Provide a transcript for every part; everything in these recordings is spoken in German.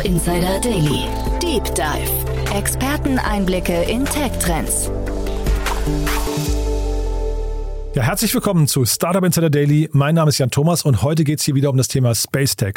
Startup Insider Daily. Deep Dive. Experteneinblicke in Tech-Trends. Ja, herzlich willkommen zu Startup Insider Daily. Mein Name ist Jan Thomas und heute geht es hier wieder um das Thema Space Tech.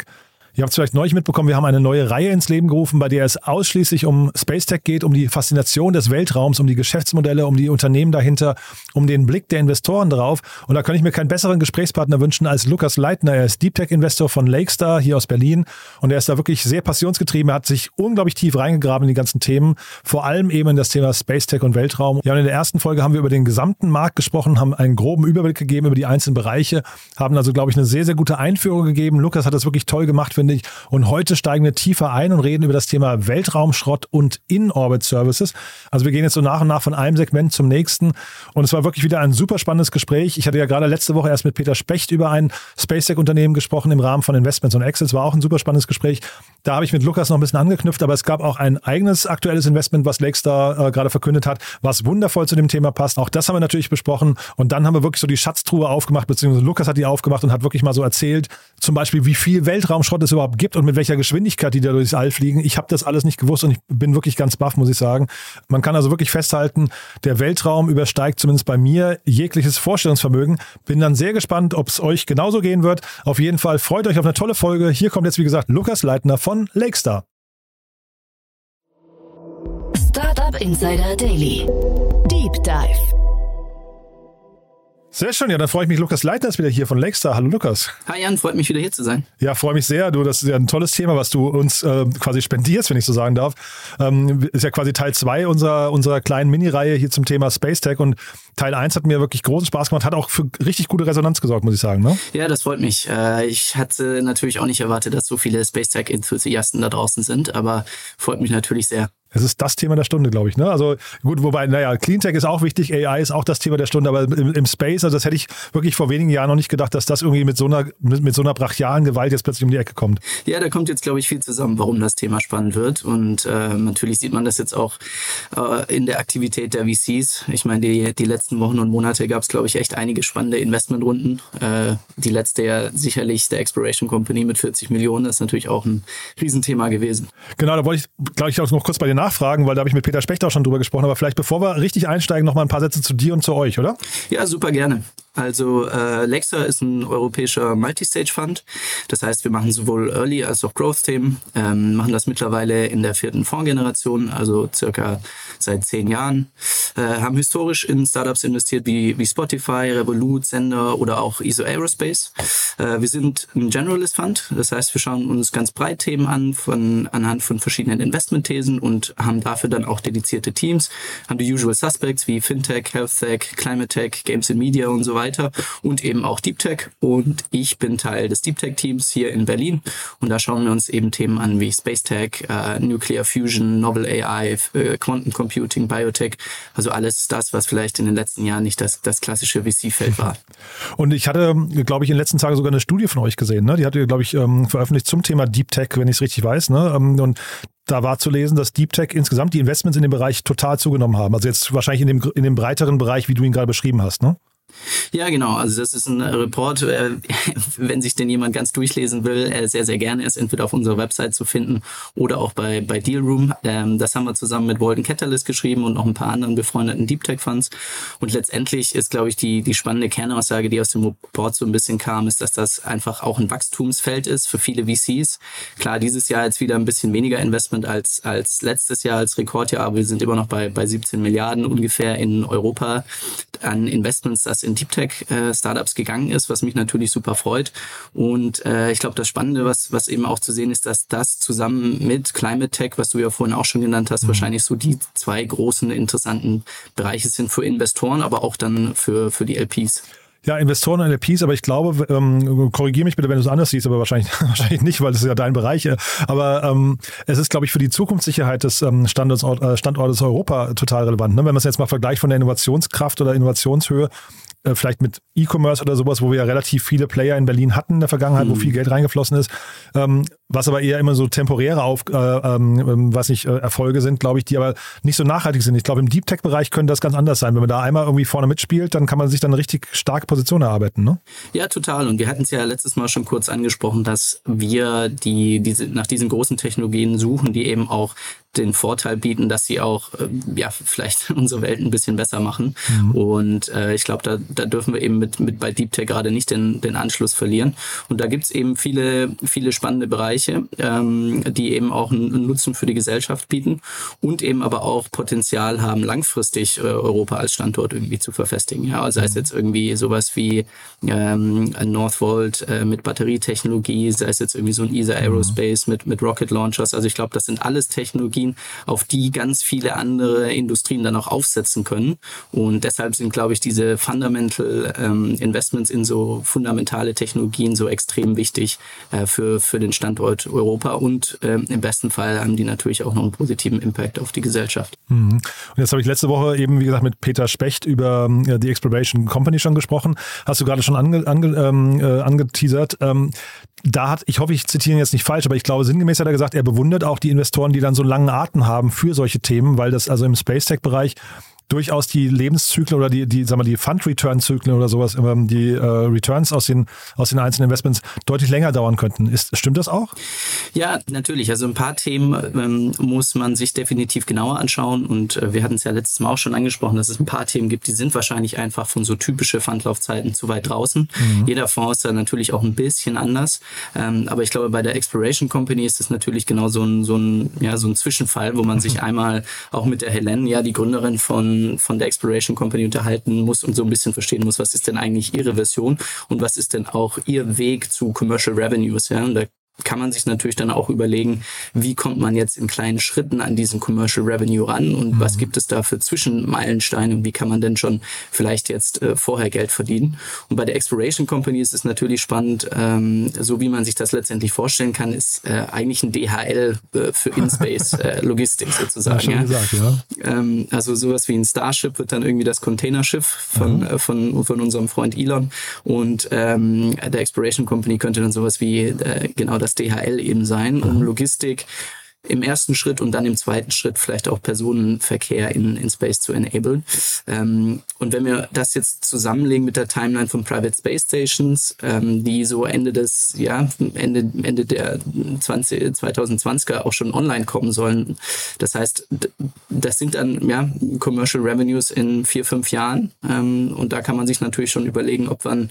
Ihr habt es vielleicht neulich mitbekommen, wir haben eine neue Reihe ins Leben gerufen, bei der es ausschließlich um Space Tech geht, um die Faszination des Weltraums, um die Geschäftsmodelle, um die Unternehmen dahinter, um den Blick der Investoren drauf. Und da kann ich mir keinen besseren Gesprächspartner wünschen als Lukas Leitner. Er ist Deep Tech Investor von LakeStar hier aus Berlin und er ist da wirklich sehr passionsgetrieben. Er hat sich unglaublich tief reingegraben in die ganzen Themen, vor allem eben in das Thema Space Tech und Weltraum. Ja, und in der ersten Folge haben wir über den gesamten Markt gesprochen, haben einen groben Überblick gegeben über die einzelnen Bereiche, haben also, glaube ich, eine sehr, sehr gute Einführung gegeben. Lukas hat das wirklich toll gemacht, finde ich. Und heute steigen wir tiefer ein und reden über das Thema Weltraumschrott und In-Orbit-Services. Also wir gehen jetzt so nach und nach von einem Segment zum nächsten. Und es war wirklich wieder ein super spannendes Gespräch. Ich hatte ja gerade letzte Woche erst mit Peter Specht über ein SpaceX-Unternehmen gesprochen im Rahmen von Investments und Exits. War auch ein super spannendes Gespräch. Da habe ich mit Lukas noch ein bisschen angeknüpft, aber es gab auch ein eigenes aktuelles Investment, was LakeStar gerade verkündet hat, was wundervoll zu dem Thema passt. Auch das haben wir natürlich besprochen. Und dann haben wir wirklich so die Schatztruhe aufgemacht, beziehungsweise Lukas hat die aufgemacht und hat wirklich mal so erzählt, zum Beispiel, wie viel Weltraumschrott es überhaupt gibt und mit welcher Geschwindigkeit die da durchs All fliegen. Ich habe das alles nicht gewusst und ich bin wirklich ganz baff, muss ich sagen. Man kann also wirklich festhalten, der Weltraum übersteigt zumindest bei mir jegliches Vorstellungsvermögen. Bin dann sehr gespannt, ob es euch genauso gehen wird. Auf jeden Fall freut euch auf eine tolle Folge. Hier kommt jetzt, wie gesagt, Lukas Leitner von LakeStar. Startup Insider Daily. Deep Dive. Sehr schön, ja, dann freue ich mich, Lukas Leitner ist wieder hier von LakeStar. Hallo Lukas. Hi Jan, freut mich wieder hier zu sein. Ja, freue mich sehr. Du, das ist ja ein tolles Thema, was du uns quasi spendierst, wenn ich so sagen darf. Ist ja quasi Teil 2 unserer kleinen Mini-Reihe hier zum Thema Space Tech und Teil 1 hat mir wirklich großen Spaß gemacht, hat auch für richtig gute Resonanz gesorgt, muss ich sagen. Ne? Ja, das freut mich. Ich hatte natürlich auch nicht erwartet, dass so viele Space Tech-Enthusiasten da draußen sind, aber freut mich natürlich sehr. Es ist das Thema der Stunde, glaube ich. Ne? Also gut, wobei, naja, Cleantech ist auch wichtig, AI ist auch das Thema der Stunde, aber im Space, also das hätte ich wirklich vor wenigen Jahren noch nicht gedacht, dass das irgendwie mit so einer brachialen Gewalt jetzt plötzlich um die Ecke kommt. Ja, da kommt jetzt, glaube ich, viel zusammen, warum das Thema spannend wird. Und natürlich sieht man das jetzt auch in der Aktivität der VCs. Ich meine, die letzten Wochen und Monate gab es, glaube ich, echt einige spannende Investmentrunden. Die letzte ja sicherlich der Exploration Company mit 40 Millionen, das ist natürlich auch ein Riesenthema gewesen. Genau, da wollte ich, glaube ich, auch noch kurz bei dir nachfragen, weil da habe ich mit Peter Specht auch schon drüber gesprochen, aber vielleicht bevor wir richtig einsteigen, noch mal ein paar Sätze zu dir und zu euch, oder? Ja, super gerne. Also LakeStar ist ein europäischer Multistage-Fund. Das heißt, wir machen sowohl Early- als auch Growth-Themen, machen das mittlerweile in der 4. Fondsgeneration, also circa seit 10 Jahren. Haben historisch in Startups investiert wie Spotify, Revolut, Sender oder auch Isar Aerospace. Wir sind ein Generalist-Fund, das heißt, wir schauen uns ganz breit Themen an, anhand von verschiedenen Investmentthesen und haben dafür dann auch dedizierte Teams, haben die usual Suspects wie Fintech, Healthtech, Climatech, Games and Media und so weiter. Und eben auch Deep Tech. Und ich bin Teil des Deep Tech Teams hier in Berlin. Und da schauen wir uns eben Themen an wie Space Tech, Nuclear Fusion, Novel AI, Quantum Computing, Biotech. Also alles das, was vielleicht in den letzten Jahren nicht das klassische VC-Feld war. Und ich hatte, glaube ich, in den letzten Tagen sogar eine Studie von euch gesehen. Ne? Die habt ihr, glaube ich, veröffentlicht zum Thema Deep Tech, wenn ich es richtig weiß. Ne? Und da war zu lesen, dass Deep Tech insgesamt die Investments in dem Bereich total zugenommen haben. Also jetzt wahrscheinlich in dem breiteren Bereich, wie du ihn gerade beschrieben hast, ne? Ja, genau. Also das ist ein Report, wenn sich denn jemand ganz durchlesen will, sehr, sehr gerne. Er ist entweder auf unserer Website zu finden oder auch bei Dealroom. Das haben wir zusammen mit Walden Catalyst geschrieben und noch ein paar anderen befreundeten Deep Tech Funds. Und letztendlich ist, glaube ich, die spannende Kernaussage, die aus dem Report so ein bisschen kam, ist, dass das einfach auch ein Wachstumsfeld ist für viele VCs. Klar, dieses Jahr jetzt wieder ein bisschen weniger Investment als letztes Jahr, als Rekordjahr, aber wir sind immer noch bei 17 Milliarden ungefähr in Europa an Investments, das in Deep Tech Startups gegangen ist, was mich natürlich super freut. Und ich glaube, das Spannende, was eben auch zu sehen ist, dass das zusammen mit Climate Tech, was du ja vorhin auch schon genannt hast, wahrscheinlich so die zwei großen interessanten Bereiche sind für Investoren, aber auch dann für die LPs. Ja, Investoren und LPs, aber ich glaube, korrigiere mich bitte, wenn du es anders siehst, aber wahrscheinlich nicht, weil das ist ja dein Bereich. Aber es ist, glaube ich, für die Zukunftssicherheit des Standortes Europa total relevant. Ne? Wenn man es jetzt mal vergleicht von der Innovationskraft oder Innovationshöhe, vielleicht mit E-Commerce oder sowas, wo wir ja relativ viele Player in Berlin hatten in der Vergangenheit, wo viel Geld reingeflossen ist. was aber eher immer so temporäre Erfolge sind, glaube ich, die aber nicht so nachhaltig sind. Ich glaube, im Deep Tech-Bereich könnte das ganz anders sein. Wenn man da einmal irgendwie vorne mitspielt, dann kann man sich dann eine richtig starke Position erarbeiten, ne? Ja, total. Und wir hatten es ja letztes Mal schon kurz angesprochen, dass wir die nach diesen großen Technologien suchen, die eben auch den Vorteil bieten, dass sie auch vielleicht unsere Welt ein bisschen besser machen. Mhm. Und ich glaube, da dürfen wir eben mit bei Deep Tech gerade nicht den Anschluss verlieren. Und da gibt es eben viele spannende Bereiche, die eben auch einen Nutzen für die Gesellschaft bieten und eben aber auch Potenzial haben, langfristig Europa als Standort irgendwie zu verfestigen. Ja, also sei es jetzt irgendwie sowas wie Northvolt mit Batterietechnologie, sei es jetzt irgendwie so ein Isar Aerospace mit Rocket Launchers. Also ich glaube, das sind alles Technologien, auf die ganz viele andere Industrien dann auch aufsetzen können. Und deshalb sind, glaube ich, diese Fundamental Investments in so fundamentale Technologien so extrem wichtig für den Standort Europa und im besten Fall haben die natürlich auch noch einen positiven Impact auf die Gesellschaft. Und jetzt habe ich letzte Woche eben, wie gesagt, mit Peter Specht über die Exploration Company schon gesprochen. Hast du gerade schon angeteasert. Da hat, ich hoffe, ich zitiere ihn jetzt nicht falsch, aber ich glaube, sinngemäß hat er gesagt, er bewundert auch die Investoren, die dann so langen Atem haben für solche Themen, weil das also im Space-Tech-Bereich durchaus die Lebenszyklen oder die Fund-Return-Zyklen oder sowas, die Returns aus den einzelnen Investments deutlich länger dauern könnten. Stimmt das auch? Ja, natürlich. Also ein paar Themen muss man sich definitiv genauer anschauen und wir hatten es ja letztes Mal auch schon angesprochen, dass es ein paar Themen gibt, die sind wahrscheinlich einfach von so typische Fundlaufzeiten zu weit draußen. Mhm. Jeder Fonds ist da natürlich auch ein bisschen anders, aber ich glaube, bei der Exploration Company ist es natürlich genau so ein Zwischenfall, wo man sich einmal auch mit der Helen, ja, die Gründerin von der Exploration Company unterhalten muss und so ein bisschen verstehen muss, was ist denn eigentlich ihre Version und was ist denn auch ihr Weg zu Commercial Revenues. Ja? Und da kann man sich natürlich dann auch überlegen, wie kommt man jetzt in kleinen Schritten an diesen Commercial Revenue ran und was gibt es da für Zwischenmeilensteine und wie kann man denn schon vielleicht jetzt vorher Geld verdienen. Und bei der Exploration Company ist es natürlich spannend, so wie man sich das letztendlich vorstellen kann, ist eigentlich ein DHL für In-Space Logistik sozusagen. Ja, gesagt, ja. Also sowas wie ein Starship wird dann irgendwie das Containerschiff von unserem Freund Elon und der Exploration Company könnte dann sowas wie genau das DHL eben sein, um Logistik im ersten Schritt und dann im zweiten Schritt vielleicht auch Personenverkehr in Space zu enablen. Und wenn wir das jetzt zusammenlegen mit der Timeline von Private Space Stations, die so Ende der 2020er auch schon online kommen sollen. Das heißt, das sind dann Commercial Revenues in 4-5 Jahren. Und da kann man sich natürlich schon überlegen, ob man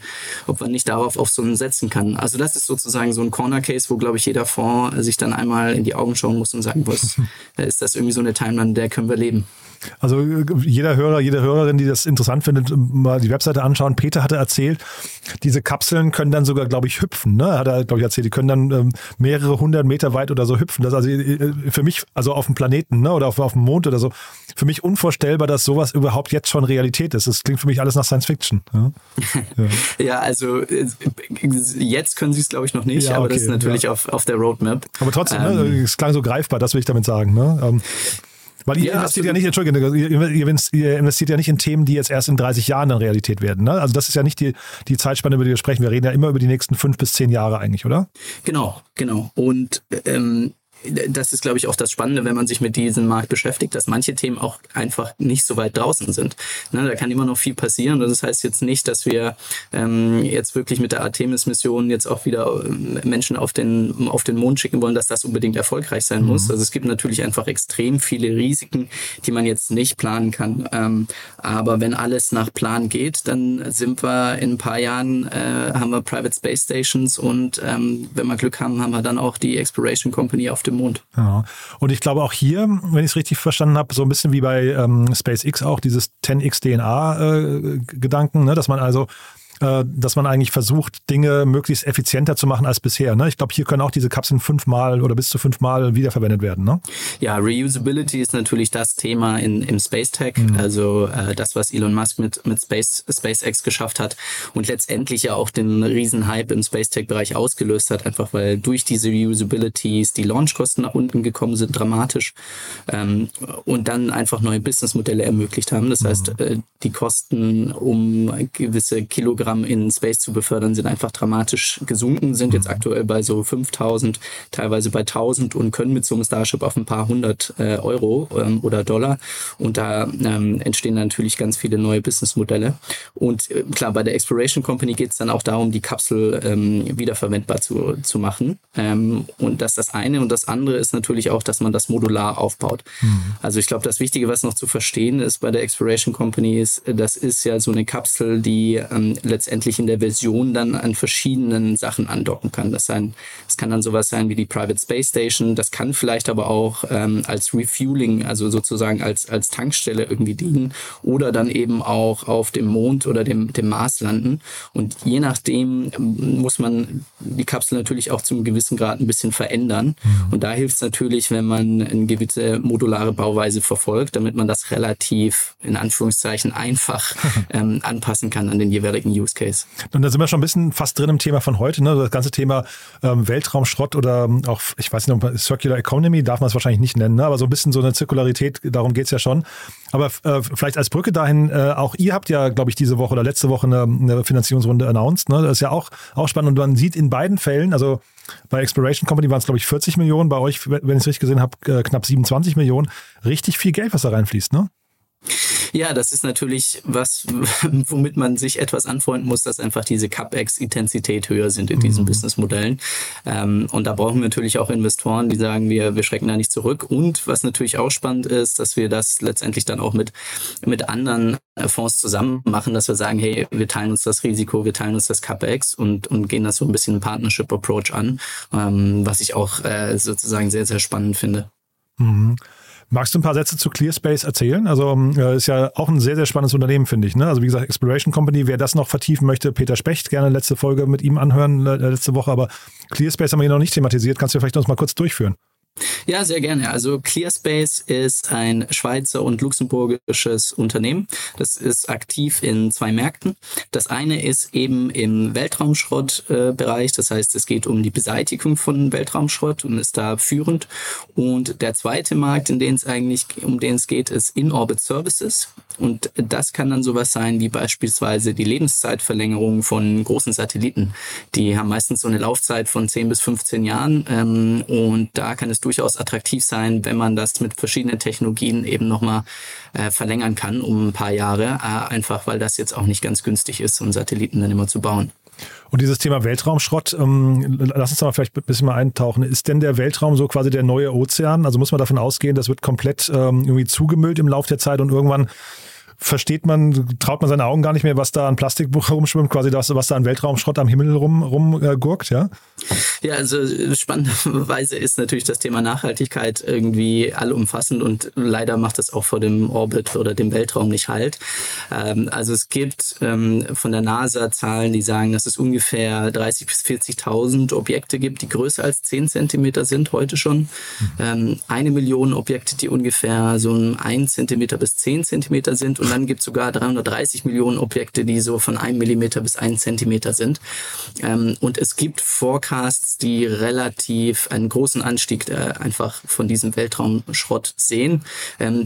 nicht darauf auf so einen setzen kann. Also das ist sozusagen so ein Corner Case, wo, glaube ich, jeder Fonds sich dann einmal in die Augen schauen muss und sagen muss, ist das irgendwie so eine Timeline, der können wir leben. Also jeder Hörer, jede Hörerin, die das interessant findet, mal die Webseite anschauen. Peter hatte erzählt, diese Kapseln können dann sogar, glaube ich, hüpfen. Ne? Hat er, glaube ich, erzählt. Die können dann mehrere hundert Meter weit oder so hüpfen. Das ist also für mich, also auf dem Planeten, ne? Oder auf dem Mond oder so, für mich unvorstellbar, dass sowas überhaupt jetzt schon Realität ist. Das klingt für mich alles nach Science Fiction. Ja, ja, also jetzt können sie es, glaube ich, noch nicht, ja, aber okay, das ist natürlich auf der Roadmap. Aber trotzdem, ne? Es klang so greifbar, das will ich damit sagen. Ne? Weil ihr investiert ja nicht, Entschuldigung, ihr investiert ja nicht in Themen, die jetzt erst in 30 Jahren dann Realität werden. Ne? Also das ist ja nicht die Zeitspanne, über die wir sprechen. Wir reden ja immer über die nächsten 5 bis 10 Jahre eigentlich, oder? Genau. Und das ist, glaube ich, auch das Spannende, wenn man sich mit diesem Markt beschäftigt, dass manche Themen auch einfach nicht so weit draußen sind. Ne, da kann immer noch viel passieren. Das heißt jetzt nicht, dass wir jetzt wirklich mit der Artemis-Mission jetzt auch wieder Menschen auf den Mond schicken wollen, dass das unbedingt erfolgreich sein muss. Also es gibt natürlich einfach extrem viele Risiken, die man jetzt nicht planen kann. Aber wenn alles nach Plan geht, dann sind wir in ein paar Jahren, haben wir Private Space Stations und wenn wir Glück haben, haben wir dann auch die Exploration Company auf dem Mond. Ja. Und ich glaube auch hier, wenn ich es richtig verstanden habe, so ein bisschen wie bei SpaceX auch, dieses 10x-DNA-Gedanken, ne? Dass man eigentlich versucht, Dinge möglichst effizienter zu machen als bisher. Ne? Ich glaube, hier können auch diese Kapseln 5-mal oder bis zu 5-mal wiederverwendet werden. Ne? Ja, Reusability ist natürlich das Thema im Space Tech, also das, was Elon Musk mit SpaceX geschafft hat und letztendlich ja auch den Riesenhype im Space Tech-Bereich ausgelöst hat, einfach weil durch diese Reusabilities die Launchkosten nach unten gekommen sind, dramatisch, und dann einfach neue Businessmodelle ermöglicht haben. Das heißt, die Kosten um gewisse Kilogramm Programm in Space zu befördern, sind einfach dramatisch gesunken, sind jetzt aktuell bei so 5.000, teilweise bei 1.000 und können mit so einem Starship auf ein paar hundert Euro oder Dollar. Und da entstehen natürlich ganz viele neue Businessmodelle. Und klar, bei der Exploration Company geht es dann auch darum, die Kapsel wiederverwendbar zu machen. Und das ist das eine. Und das andere ist natürlich auch, dass man das modular aufbaut. Also ich glaube, das Wichtige, was noch zu verstehen ist bei der Exploration Company, ist, das ist ja so eine Kapsel, die letztendlich in der Version dann an verschiedenen Sachen andocken kann. Das kann dann sowas sein wie die Private Space Station. Das kann vielleicht aber auch als Refueling, also sozusagen als Tankstelle irgendwie dienen oder dann eben auch auf dem Mond oder dem Mars landen. Und je nachdem muss man die Kapsel natürlich auch zum gewissen Grad ein bisschen verändern. Und da hilft es natürlich, wenn man eine gewisse modulare Bauweise verfolgt, damit man das relativ, in Anführungszeichen, einfach anpassen kann an den jeweiligen Use Case. Und da sind wir schon ein bisschen fast drin im Thema von heute, ne? Das ganze Thema Weltraumschrott oder auch, ich weiß nicht, Circular Economy darf man es wahrscheinlich nicht nennen, ne? Aber so ein bisschen so eine Zirkularität, darum geht es ja schon. Aber vielleicht als Brücke dahin, auch ihr habt ja, glaube ich, diese Woche oder letzte Woche eine Finanzierungsrunde announced, ne? Das ist ja auch spannend und man sieht in beiden Fällen, also bei Exploration Company waren es, glaube ich, 40 Millionen, bei euch, wenn ich es richtig gesehen habe, knapp 27 Millionen. Richtig viel Geld, was da reinfließt, ne? Ja, das ist natürlich was, womit man sich etwas anfreunden muss, dass einfach diese CapEx-Intensität höher sind in diesen Businessmodellen. Und da brauchen wir natürlich auch Investoren, die sagen, wir schrecken da nicht zurück. Und was natürlich auch spannend ist, dass wir das letztendlich dann auch mit anderen Fonds zusammen machen, dass wir sagen, hey, wir teilen uns das Risiko, wir teilen uns das CapEx und gehen das so ein bisschen im Partnership-Approach an, was ich auch sozusagen sehr, sehr spannend finde. Mhm. Magst du ein paar Sätze zu ClearSpace erzählen? Also ist ja auch ein sehr, sehr spannendes Unternehmen, finde ich, ne? Also wie gesagt, Exploration Company, wer das noch vertiefen möchte, Peter Specht, gerne letzte Folge mit ihm anhören, letzte Woche. Aber ClearSpace haben wir hier noch nicht thematisiert. Kannst du vielleicht uns mal kurz durchführen? Ja, sehr gerne. Also ClearSpace ist ein Schweizer und luxemburgisches Unternehmen. Das ist aktiv in 2 Märkten. Das eine ist eben im Weltraumschrottbereich. Das heißt, es geht um die Beseitigung von Weltraumschrott und ist da führend. Und der zweite Markt, um den es geht, ist In-Orbit Services. Und das kann dann sowas sein wie beispielsweise die Lebenszeitverlängerung von großen Satelliten. Die haben meistens so eine Laufzeit von 10 bis 15 Jahren. Und da kann es durchaus attraktiv sein, wenn man das mit verschiedenen Technologien eben nochmal verlängern kann um ein paar Jahre. Einfach, weil das jetzt auch nicht ganz günstig ist, um Satelliten dann immer zu bauen. Und dieses Thema Weltraumschrott, lass uns da mal vielleicht ein bisschen mal eintauchen. Ist denn der Weltraum so quasi der neue Ozean? Also muss man davon ausgehen, das wird komplett irgendwie zugemüllt im Laufe der Zeit und irgendwann traut man seinen Augen gar nicht mehr, was da an Plastik rumschwimmt, quasi das, was da an Weltraumschrott am Himmel rumgurkt, ja? Ja, also spannenderweise ist natürlich das Thema Nachhaltigkeit irgendwie allumfassend und leider macht das auch vor dem Orbit oder dem Weltraum nicht Halt. Also es gibt von der NASA Zahlen, die sagen, dass es ungefähr 30.000 bis 40.000 Objekte gibt, die größer als 10 Zentimeter sind, heute schon. 1 Million Objekte, die ungefähr so 1 Zentimeter bis 10 Zentimeter sind. Und dann gibt es sogar 330 Millionen Objekte, die so von 1 Millimeter bis 1 Zentimeter sind. Und es gibt Forecasts, die relativ einen großen Anstieg einfach von diesem Weltraumschrott sehen.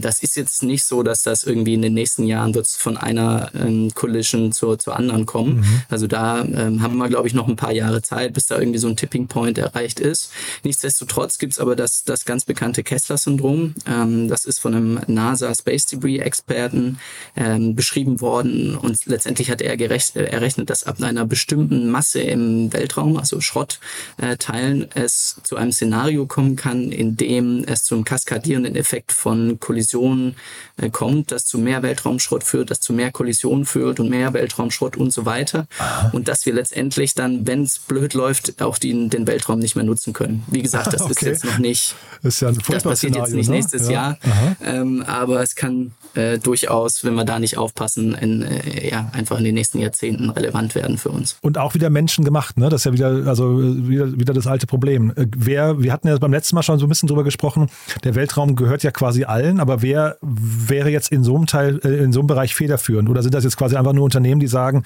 Das ist jetzt nicht so, dass das irgendwie in den nächsten Jahren wird es von einer Collision zur anderen kommen. Also da haben wir, glaube ich, noch ein paar Jahre Zeit, bis da irgendwie so ein Tipping Point erreicht ist. Nichtsdestotrotz gibt es aber das ganz bekannte Kessler-Syndrom. Das ist von einem NASA Space Debris-Experten beschrieben worden und letztendlich hat er errechnet, dass ab einer bestimmten Masse im Weltraum, also Schrottteilen, es zu einem Szenario kommen kann, in dem es zum kaskadierenden Effekt von Kollisionen kommt, das zu mehr Weltraumschrott führt, das zu mehr Kollisionen führt und mehr Weltraumschrott und so weiter. Und dass wir letztendlich dann, wenn es blöd läuft, auch den Weltraum nicht mehr nutzen können. Wie gesagt, das ist jetzt noch nicht, ist ja ein das passiert jetzt nicht, ne? Nächstes Jahr, aber es kann durchaus, wenn wir da nicht aufpassen, einfach in den nächsten Jahrzehnten relevant werden für uns. Und auch wieder menschengemacht, ne? Das ist ja wieder das alte Problem. Wir hatten ja beim letzten Mal schon so ein bisschen drüber gesprochen, der Weltraum gehört ja quasi allen, aber wer wäre jetzt in so einem Bereich federführend? Oder sind das jetzt quasi einfach nur Unternehmen, die sagen,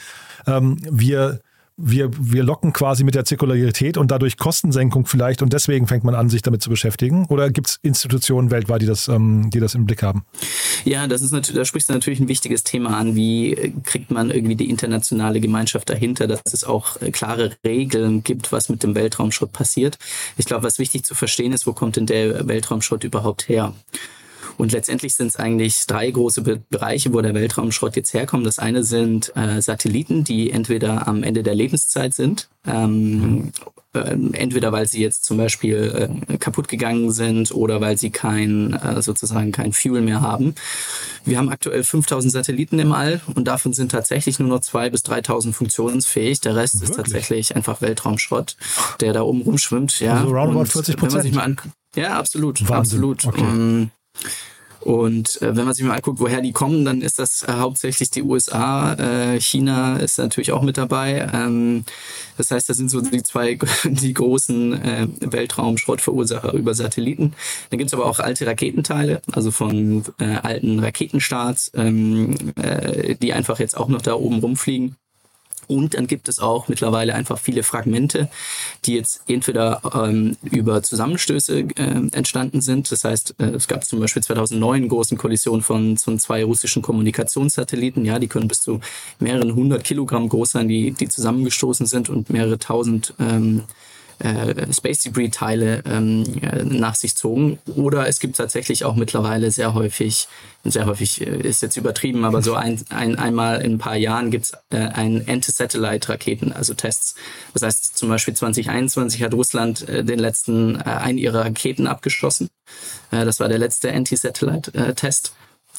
wir wir locken quasi mit der Zirkularität und dadurch Kostensenkung vielleicht und deswegen fängt man an, sich damit zu beschäftigen? Oder gibt es Institutionen weltweit, die das im Blick haben? Ja, da sprichst du natürlich ein wichtiges Thema an. Wie kriegt man irgendwie die internationale Gemeinschaft dahinter, dass es auch klare Regeln gibt, was mit dem Weltraumschrott passiert? Ich glaube, was wichtig zu verstehen ist, wo kommt denn der Weltraumschrott überhaupt her? Und letztendlich sind es eigentlich drei große Bereiche, wo der Weltraumschrott jetzt herkommt. Das eine sind Satelliten, die entweder am Ende der Lebenszeit sind, entweder weil sie jetzt zum Beispiel kaputt gegangen sind oder weil sie sozusagen kein Fuel mehr haben. Wir haben aktuell 5000 Satelliten im All und davon sind tatsächlich nur noch 2.000 bis 3.000 funktionsfähig. Der Rest ist tatsächlich einfach Weltraumschrott, der da oben rumschwimmt. Ja. Also roundabout 40%. Ja, absolut. Wahnsinn. Absolut. Okay. Und wenn man sich mal anguckt, woher die kommen, dann ist das hauptsächlich die USA. China ist natürlich auch mit dabei. Das heißt, das sind so die großen Weltraumschrottverursacher über Satelliten. Dann gibt es aber auch alte Raketenteile, also von alten Raketenstarts, die einfach jetzt auch noch da oben rumfliegen. Und dann gibt es auch mittlerweile einfach viele Fragmente, die jetzt entweder über Zusammenstöße entstanden sind. Das heißt, es gab zum Beispiel 2009 einen großen Kollision von zwei russischen Kommunikationssatelliten. Ja, die können bis zu mehreren 100 Kilogramm groß sein, die zusammengestoßen sind und mehrere tausend Space-Debris-Teile nach sich zogen. Oder es gibt tatsächlich auch mittlerweile sehr häufig ist jetzt übertrieben, aber so einmal in ein paar Jahren gibt es einen Anti-Satellite-Raketen, also Tests. Das heißt, zum Beispiel 2021 hat Russland den letzten, einen ihrer Raketen abgeschossen. Das war der letzte Anti-Satellite-Test.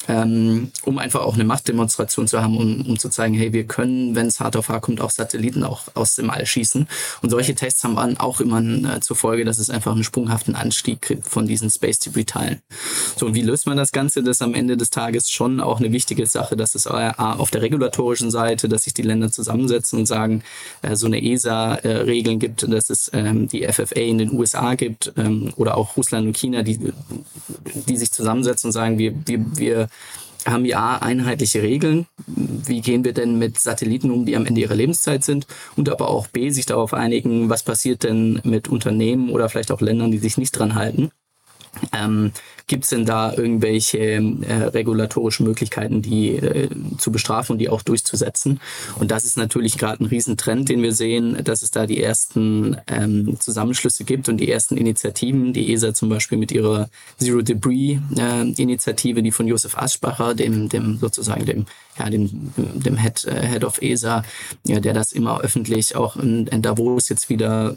Um einfach auch eine Machtdemonstration zu haben, um zu zeigen, hey, wir können, wenn es hart auf hart kommt, auch Satelliten auch aus dem All schießen. Und solche Tests haben dann auch immer zur Folge, dass es einfach einen sprunghaften Anstieg gibt von diesen Space-Debris-Teilen. So, und wie löst man das Ganze? Das ist am Ende des Tages schon auch eine wichtige Sache, dass es auf der regulatorischen Seite, dass sich die Länder zusammensetzen und sagen, so eine ESA-Regeln gibt, dass es die FFA in den USA gibt oder auch Russland und China, die sich zusammensetzen und sagen, wir haben ja einheitliche Regeln. Wie gehen wir denn mit Satelliten um, die am Ende ihrer Lebenszeit sind? Und aber auch B, sich darauf einigen, was passiert denn mit Unternehmen oder vielleicht auch Ländern, die sich nicht dran halten? Gibt es denn da irgendwelche regulatorischen Möglichkeiten, die zu bestrafen und die auch durchzusetzen? Und das ist natürlich gerade ein Riesentrend, den wir sehen, dass es da die ersten Zusammenschlüsse gibt und die ersten Initiativen. Die ESA zum Beispiel mit ihrer Zero-Debris-Initiative, die von Josef Aschbacher, dem Head of ESA, ja, der das immer öffentlich auch in Davos jetzt wieder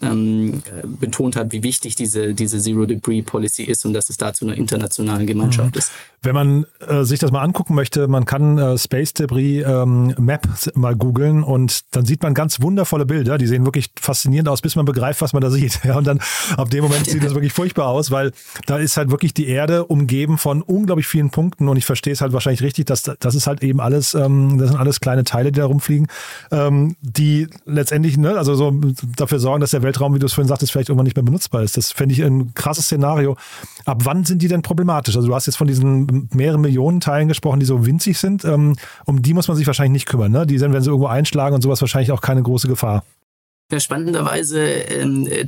betont hat, wie wichtig diese Zero-Debris-Policy ist und dass es dazu eine internationale Gemeinschaft ist. Wenn man sich das mal angucken möchte, man kann Space Debris Map mal googeln und dann sieht man ganz wundervolle Bilder, die sehen wirklich faszinierend aus, bis man begreift, was man da sieht. Ja, und dann ab dem Moment sieht das wirklich furchtbar aus, weil da ist halt wirklich die Erde umgeben von unglaublich vielen Punkten und ich verstehe es halt wahrscheinlich richtig, dass das ist halt eben alles, das sind alles kleine Teile, die da rumfliegen, die letztendlich, ne, also so dafür sorgen, dass der Weltraum, wie du es vorhin sagtest, vielleicht irgendwann nicht mehr benutzbar ist. Das fände ich ein krasses Szenario. Ab wann sind die denn problematisch? Also du hast jetzt von diesen mehreren Millionen Teilen gesprochen, die so winzig sind. Um die muss man sich wahrscheinlich nicht kümmern. Ne? Die sind, wenn sie irgendwo einschlagen und sowas, wahrscheinlich auch keine große Gefahr. Ja, spannenderweise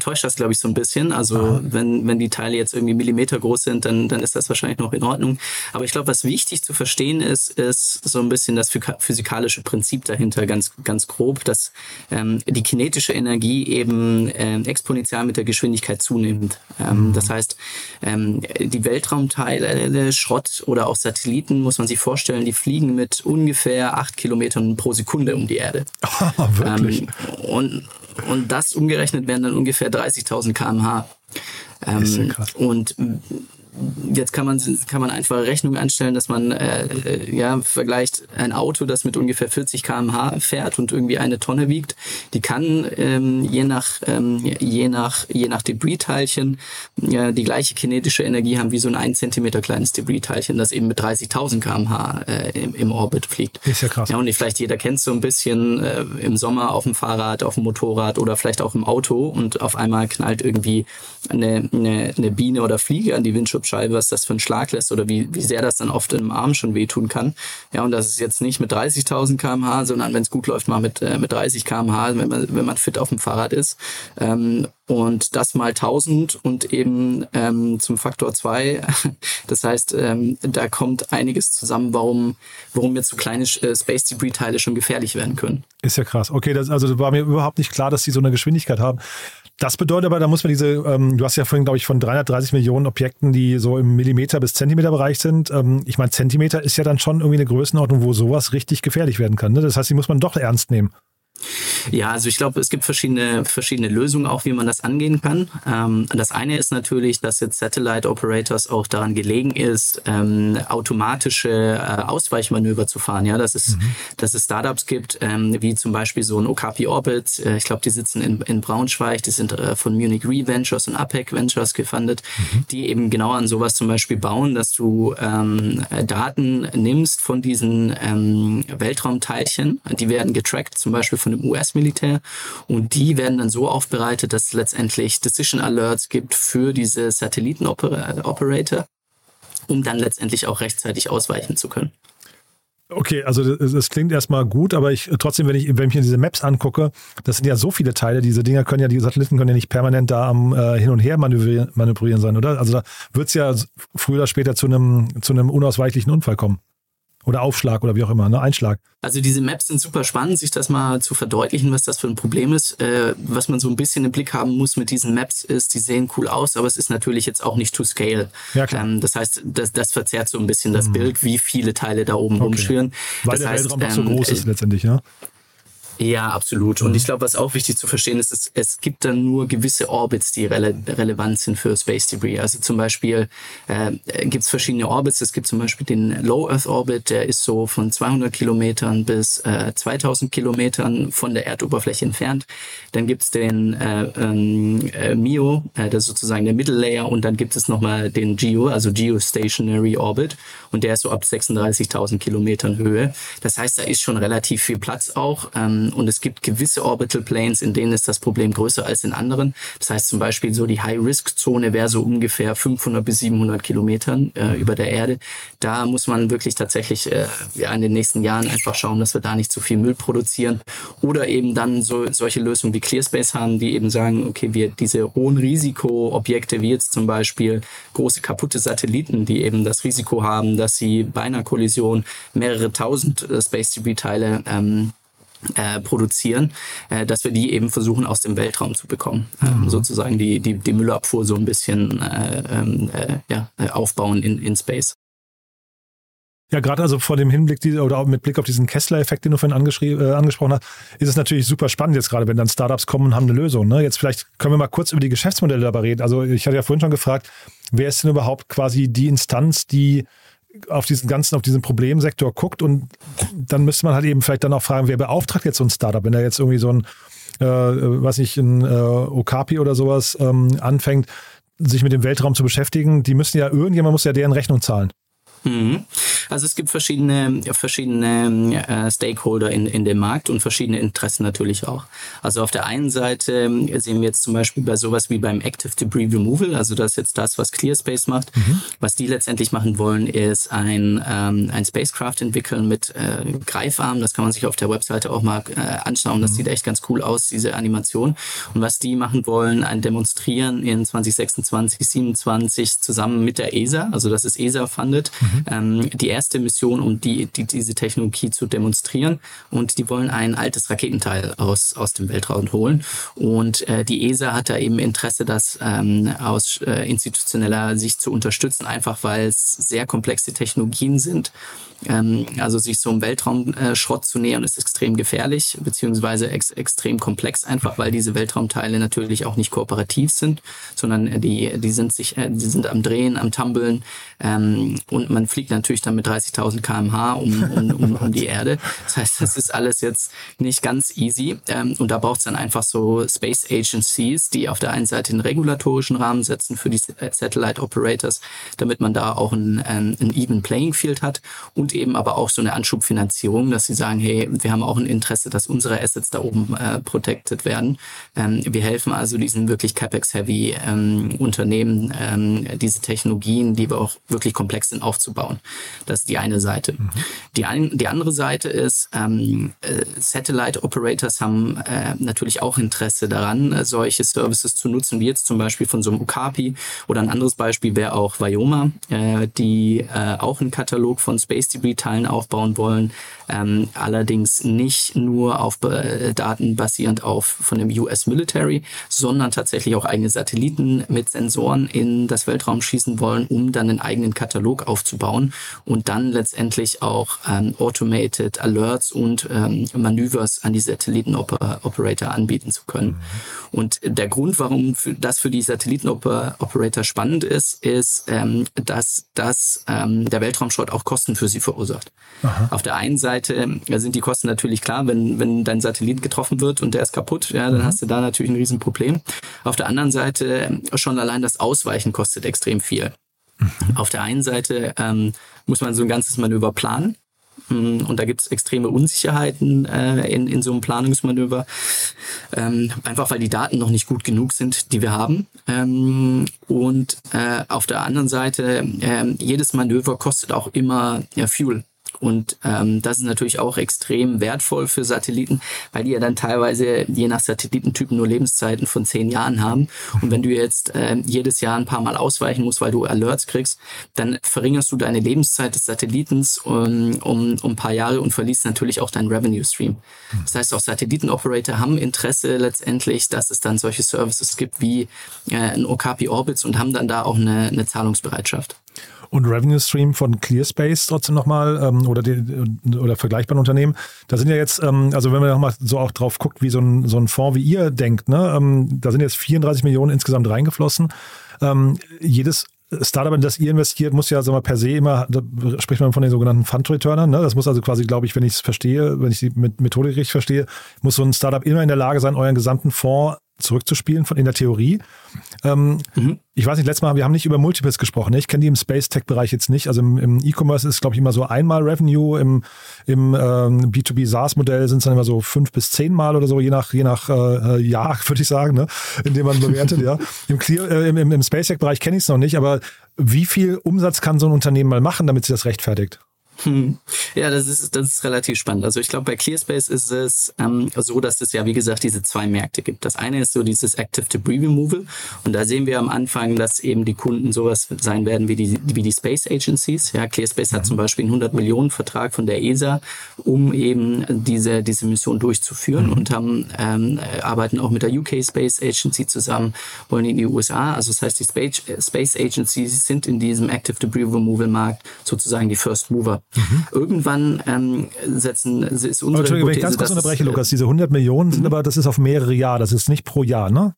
täuscht das, glaube ich, so ein bisschen. Also wenn die Teile jetzt irgendwie Millimeter groß sind, dann ist das wahrscheinlich noch in Ordnung. Aber ich glaube, was wichtig zu verstehen ist so ein bisschen das physikalische Prinzip dahinter, ganz, ganz grob, dass die kinetische Energie eben exponentiell mit der Geschwindigkeit zunimmt. Das heißt, die Weltraumteile, Schrott oder auch Satelliten, muss man sich vorstellen, die fliegen mit ungefähr 8 Kilometern pro Sekunde um die Erde. Oh, wirklich? Und das umgerechnet wären dann ungefähr 30.000 km/h. Und jetzt kann man einfach Rechnung anstellen, dass man vergleicht ein Auto, das mit ungefähr 40 km/h fährt und irgendwie eine Tonne wiegt, die kann je nach Debris-Teilchen die gleiche kinetische Energie haben wie so ein 1 cm kleines Debris-Teilchen, das eben mit 30.000 km/h im Orbit fliegt. Ist ja krass. Ja, und vielleicht jeder kennt es so ein bisschen im Sommer auf dem Fahrrad, auf dem Motorrad oder vielleicht auch im Auto und auf einmal knallt irgendwie eine Biene oder Fliege an die Windschutzscheibe Windschutzscheibe, was das für einen Schlag lässt oder wie sehr das dann oft im Arm schon wehtun kann. Ja, und das ist jetzt nicht mit 30.000 km/h, sondern wenn es gut läuft, mal mit 30 km/h, wenn man fit auf dem Fahrrad ist. Und das mal 1000 und eben zum Faktor 2. Das heißt, da kommt einiges zusammen, warum jetzt so kleine Space-Debris-Teile schon gefährlich werden können. Ist ja krass. Okay, das war mir überhaupt nicht klar, dass die so eine Geschwindigkeit haben. Das bedeutet aber, da muss man diese, du hast ja vorhin, glaube ich, von 330 Millionen Objekten, die so im Millimeter- bis Zentimeter-Bereich sind. Ich meine, Zentimeter ist ja dann schon irgendwie eine Größenordnung, wo sowas richtig gefährlich werden kann. Ne? Das heißt, die muss man doch ernst nehmen. Ja, also ich glaube, es gibt verschiedene Lösungen auch, wie man das angehen kann. Das eine ist natürlich, dass jetzt Satellite Operators auch daran gelegen ist, automatische Ausweichmanöver zu fahren. Ja, dass es Startups gibt, wie zum Beispiel so ein Okapi Orbits. Ich glaube, die sitzen in Braunschweig. Die sind von Munich Re-Ventures und Apex Ventures gefundet, die eben genau an sowas zum Beispiel bauen, dass du Daten nimmst von diesen Weltraumteilchen. Die werden getrackt, zum Beispiel von dem US-Militär, und die werden dann so aufbereitet, dass es letztendlich Decision Alerts gibt für diese Satelliten-Operator, um dann letztendlich auch rechtzeitig ausweichen zu können. Okay, also das klingt erstmal gut, aber trotzdem, wenn ich mir diese Maps angucke, das sind ja so viele Teile, die Satelliten können ja nicht permanent da am Hin und Her manövrieren sein, oder? Also da wird es ja früher oder später zu einem unausweichlichen Unfall kommen. Oder Aufschlag oder wie auch immer, ne? Einschlag. Also diese Maps sind super spannend, sich das mal zu verdeutlichen, was das für ein Problem ist. Was man so ein bisschen im Blick haben muss mit diesen Maps ist, die sehen cool aus, aber es ist natürlich jetzt auch nicht to scale. Ja, klar. Das heißt, das verzerrt so ein bisschen das Bild, wie viele Teile da oben rumschwirren. Weil das der heißt, Weltraum so groß ist letztendlich, ja? Ja, absolut. Und ich glaube, was auch wichtig zu verstehen ist, es gibt dann nur gewisse Orbits, die relevant sind für Space Debris. Also zum Beispiel gibt es verschiedene Orbits. Es gibt zum Beispiel den Low-Earth-Orbit, der ist so von 200 Kilometern bis 2000 Kilometern von der Erdoberfläche entfernt. Dann gibt es den MEO, das ist sozusagen der Mittellayer. Und dann gibt es nochmal den GEO, also Geostationary Orbit. Und der ist so ab 36.000 Kilometern Höhe. Das heißt, da ist schon relativ viel Platz auch. Und es gibt gewisse Orbital Planes, in denen ist das Problem größer als in anderen. Das heißt zum Beispiel so die High-Risk-Zone wäre so ungefähr 500 bis 700 Kilometern über der Erde. Da muss man wirklich tatsächlich in den nächsten Jahren einfach schauen, dass wir da nicht zu viel Müll produzieren. Oder eben dann solche Lösungen wie ClearSpace haben, die eben sagen, okay, wir diese hohen Risikoobjekte wie jetzt zum Beispiel große kaputte Satelliten, die eben das Risiko haben, dass sie bei einer Kollision mehrere tausend Space-Debris-Teile produzieren, dass wir die eben versuchen aus dem Weltraum zu bekommen. Sozusagen die Müllabfuhr so ein bisschen aufbauen in Space. Ja, gerade also vor dem Hinblick oder auch mit Blick auf diesen Kessler-Effekt, den du vorhin angesprochen hast, ist es natürlich super spannend jetzt gerade, wenn dann Startups kommen und haben eine Lösung. Ne? Jetzt vielleicht können wir mal kurz über die Geschäftsmodelle dabei reden. Also ich hatte ja vorhin schon gefragt, wer ist denn überhaupt quasi die Instanz, die auf diesen Problemsektor guckt, und dann müsste man halt eben vielleicht dann auch fragen, wer beauftragt jetzt so ein Startup, wenn da jetzt irgendwie so ein, Okapi oder sowas anfängt, sich mit dem Weltraum zu beschäftigen, irgendjemand muss ja deren Rechnung zahlen. Also es gibt verschiedene Stakeholder in dem Markt und verschiedene Interessen natürlich auch. Also auf der einen Seite sehen wir jetzt zum Beispiel bei sowas wie beim Active Debris Removal, also das ist jetzt das, was ClearSpace macht. Was die letztendlich machen wollen, ist ein Spacecraft entwickeln mit Greifarm. Das kann man sich auf der Webseite auch mal anschauen. Das sieht echt ganz cool aus, diese Animation. Und was die machen wollen, ein Demonstrieren in 2026, 2027 zusammen mit der ESA, also das ist ESA-funded, die erste Mission, um diese Technologie zu demonstrieren, und die wollen ein altes Raketenteil aus dem Weltraum holen, und die ESA hat da eben Interesse, das aus institutioneller Sicht zu unterstützen, einfach weil es sehr komplexe Technologien sind. Also sich so einem Weltraumschrott zu nähern ist extrem gefährlich, beziehungsweise extrem komplex, einfach weil diese Weltraumteile natürlich auch nicht kooperativ sind, sondern die sind am Drehen, am Tumbeln, und man man fliegt natürlich dann mit 30.000 km/h um die Erde. Das heißt, das ist alles jetzt nicht ganz easy. Und da braucht es dann einfach so Space Agencies, die auf der einen Seite den regulatorischen Rahmen setzen für die Satellite Operators, damit man da auch ein even playing field hat und eben aber auch so eine Anschubfinanzierung, dass sie sagen, hey, wir haben auch ein Interesse, dass unsere Assets da oben protected werden. Wir helfen also diesen wirklich CapEx-heavy Unternehmen, diese Technologien, die wir auch wirklich komplex sind, aufzubauen. Das ist die eine Seite. Die andere Seite ist, Satellite Operators haben natürlich auch Interesse daran, solche Services zu nutzen, wie jetzt zum Beispiel von so einem Okapi, oder ein anderes Beispiel wäre auch Vyoma, die auch einen Katalog von Space Debris-Teilen aufbauen wollen, allerdings nicht nur auf Daten basierend auf von dem US Military, sondern tatsächlich auch eigene Satelliten mit Sensoren in das Weltraum schießen wollen, um dann einen eigenen Katalog aufzubauen und dann letztendlich auch automated Alerts und Manövers an die Satelliten-Operator anbieten zu können. Und der Grund, warum das für die Satelliten-Operator spannend ist, ist, dass das der Weltraumschrott auch Kosten für sie verursacht. Aha. Auf der einen Seite sind die Kosten natürlich klar, wenn dein Satellit getroffen wird und der ist kaputt, ja, dann hast du da natürlich ein Riesenproblem. Auf der anderen Seite schon allein das Ausweichen kostet extrem viel. Auf der einen Seite muss man so ein ganzes Manöver planen. Und da gibt es extreme Unsicherheiten in so einem Planungsmanöver, einfach weil die Daten noch nicht gut genug sind, die wir haben. Und auf der anderen Seite, jedes Manöver kostet auch immer Fuel. Und das ist natürlich auch extrem wertvoll für Satelliten, weil die ja dann teilweise je nach Satellitentypen nur Lebenszeiten von 10 Jahren haben. Und wenn du jetzt jedes Jahr ein paar Mal ausweichen musst, weil du Alerts kriegst, dann verringerst du deine Lebenszeit des Satellitens um ein paar Jahre und verlierst natürlich auch deinen Revenue Stream. Das heißt, auch Satellitenoperator haben Interesse letztendlich, dass es dann solche Services gibt wie ein Okapi Orbits und haben dann da auch eine Zahlungsbereitschaft. Und Revenue Stream von ClearSpace trotzdem nochmal oder vergleichbaren Unternehmen. Da sind ja jetzt, also wenn man nochmal so auch drauf guckt, wie so ein Fonds wie ihr denkt, ne, da sind jetzt 34 Millionen insgesamt reingeflossen. Jedes Startup, in das ihr investiert, muss ja, sagen wir, per se immer, da spricht man von den sogenannten Fund-Returnern, ne? Das muss also quasi, glaube ich, wenn ich die Methode richtig verstehe, muss so ein Startup immer in der Lage sein, euren gesamten Fonds zurückzuspielen in der Theorie. Ich weiß nicht, letztes Mal, wir haben nicht über Multiples gesprochen. Ne? Ich kenne die im Space-Tech-Bereich jetzt nicht. Also im E-Commerce ist, glaube ich, immer so einmal Revenue. Im B2B-SaaS-Modell sind es dann immer so 5 bis 10 Mal oder so, je nach Jahr, würde ich sagen, ne? Indem man bewertet. Ja. Im Space-Tech-Bereich kenne ich es noch nicht, aber wie viel Umsatz kann so ein Unternehmen mal machen, damit sie das rechtfertigt? Ja, das ist relativ spannend. Also ich glaube, bei ClearSpace ist es so, dass es ja, wie gesagt, diese zwei Märkte gibt. Das eine ist so dieses Active Debris Removal. Und da sehen wir am Anfang, dass eben die Kunden sowas sein werden wie die Space Agencies. Ja, ClearSpace hat zum Beispiel einen 100 Millionen Vertrag von der ESA, um eben diese Mission durchzuführen, und arbeiten auch mit der UK Space Agency zusammen, wollen in die USA. Also das heißt, die Space Agencies sind in diesem Active Debris Removal Markt sozusagen die First Mover. Irgendwann ist unsere Hypothese... Wenn ich ganz kurz unterbreche, Lukas, diese 100 Millionen sind aber, das ist auf mehrere Jahre, das ist nicht pro Jahr, ne?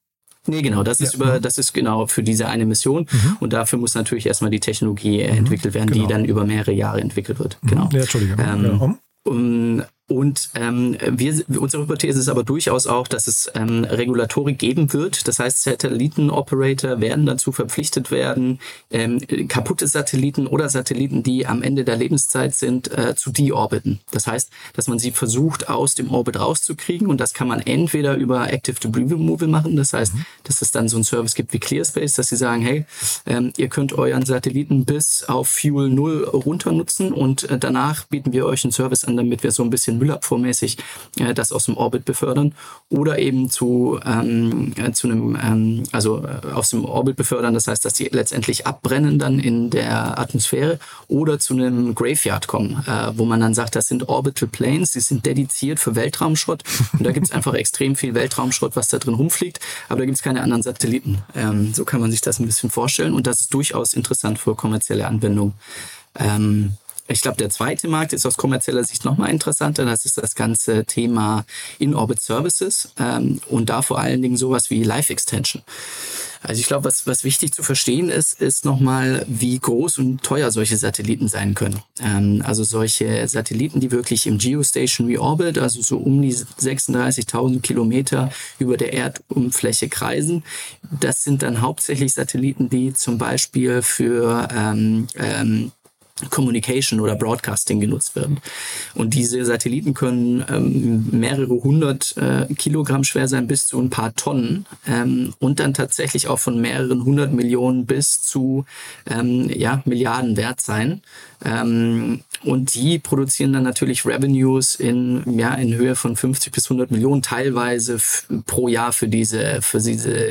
Nee, genau, das ist genau für diese eine Mission, und dafür muss natürlich erstmal die Technologie entwickelt werden, die dann über mehrere Jahre entwickelt wird. Genau. Ja, Entschuldigung. Unsere Hypothese ist aber durchaus auch, dass es Regulatorik geben wird. Das heißt, Satellitenoperator werden dazu verpflichtet werden, kaputte Satelliten oder Satelliten, die am Ende der Lebenszeit sind, zu deorbiten. Das heißt, dass man sie versucht, aus dem Orbit rauszukriegen. Und das kann man entweder über Active Debris Removal machen. Das heißt, dass es dann so einen Service gibt wie ClearSpace, dass sie sagen, hey, ihr könnt euren Satelliten bis auf Fuel 0 runter nutzen und danach bieten wir euch einen Service an, damit wir so ein bisschen müllabfuhrmäßig das aus dem Orbit befördern, oder eben aus dem Orbit befördern, das heißt, dass die letztendlich abbrennen dann in der Atmosphäre, oder zu einem Graveyard kommen, wo man dann sagt, das sind Orbital Planes, die sind dediziert für Weltraumschrott, und da gibt es einfach extrem viel Weltraumschrott, was da drin rumfliegt, aber da gibt es keine anderen Satelliten. So kann man sich das ein bisschen vorstellen, und das ist durchaus interessant für kommerzielle Anwendungen. Ich glaube, der zweite Markt ist aus kommerzieller Sicht nochmal interessanter. Das ist das ganze Thema In-Orbit-Services, und da vor allen Dingen sowas wie Life-Extension. Also ich glaube, was wichtig zu verstehen ist nochmal, wie groß und teuer solche Satelliten sein können. Also solche Satelliten, die wirklich im Geostationary Orbit, also so um die 36.000 Kilometer über der Erdumfläche kreisen, das sind dann hauptsächlich Satelliten, die zum Beispiel für Communication oder Broadcasting genutzt werden. Und diese Satelliten können mehrere hundert Kilogramm schwer sein, bis zu ein paar Tonnen und dann tatsächlich auch von mehreren 100 Millionen bis zu Milliarden wert sein. Und die produzieren dann natürlich Revenues in Höhe von 50 bis 100 Millionen teilweise pro Jahr für diese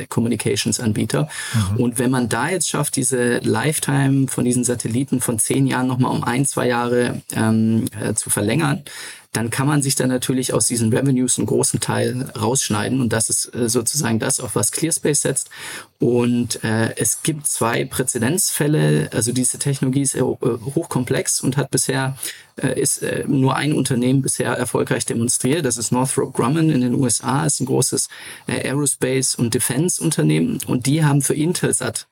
Communications-Anbieter. Mhm. Und wenn man da jetzt schafft, diese Lifetime von diesen Satelliten von 10 Jahren nochmal um 1-2 Jahre zu verlängern, dann kann man sich dann natürlich aus diesen Revenues einen großen Teil rausschneiden. Und das ist sozusagen das, auf was ClearSpace setzt. Und es gibt 2 Präzedenzfälle. Also diese Technologie ist hochkomplex und hat bisher ist nur ein Unternehmen bisher erfolgreich demonstriert. Das ist Northrop Grumman in den USA. Das ist ein großes Aerospace- und Defense-Unternehmen. Und die haben für Intelsat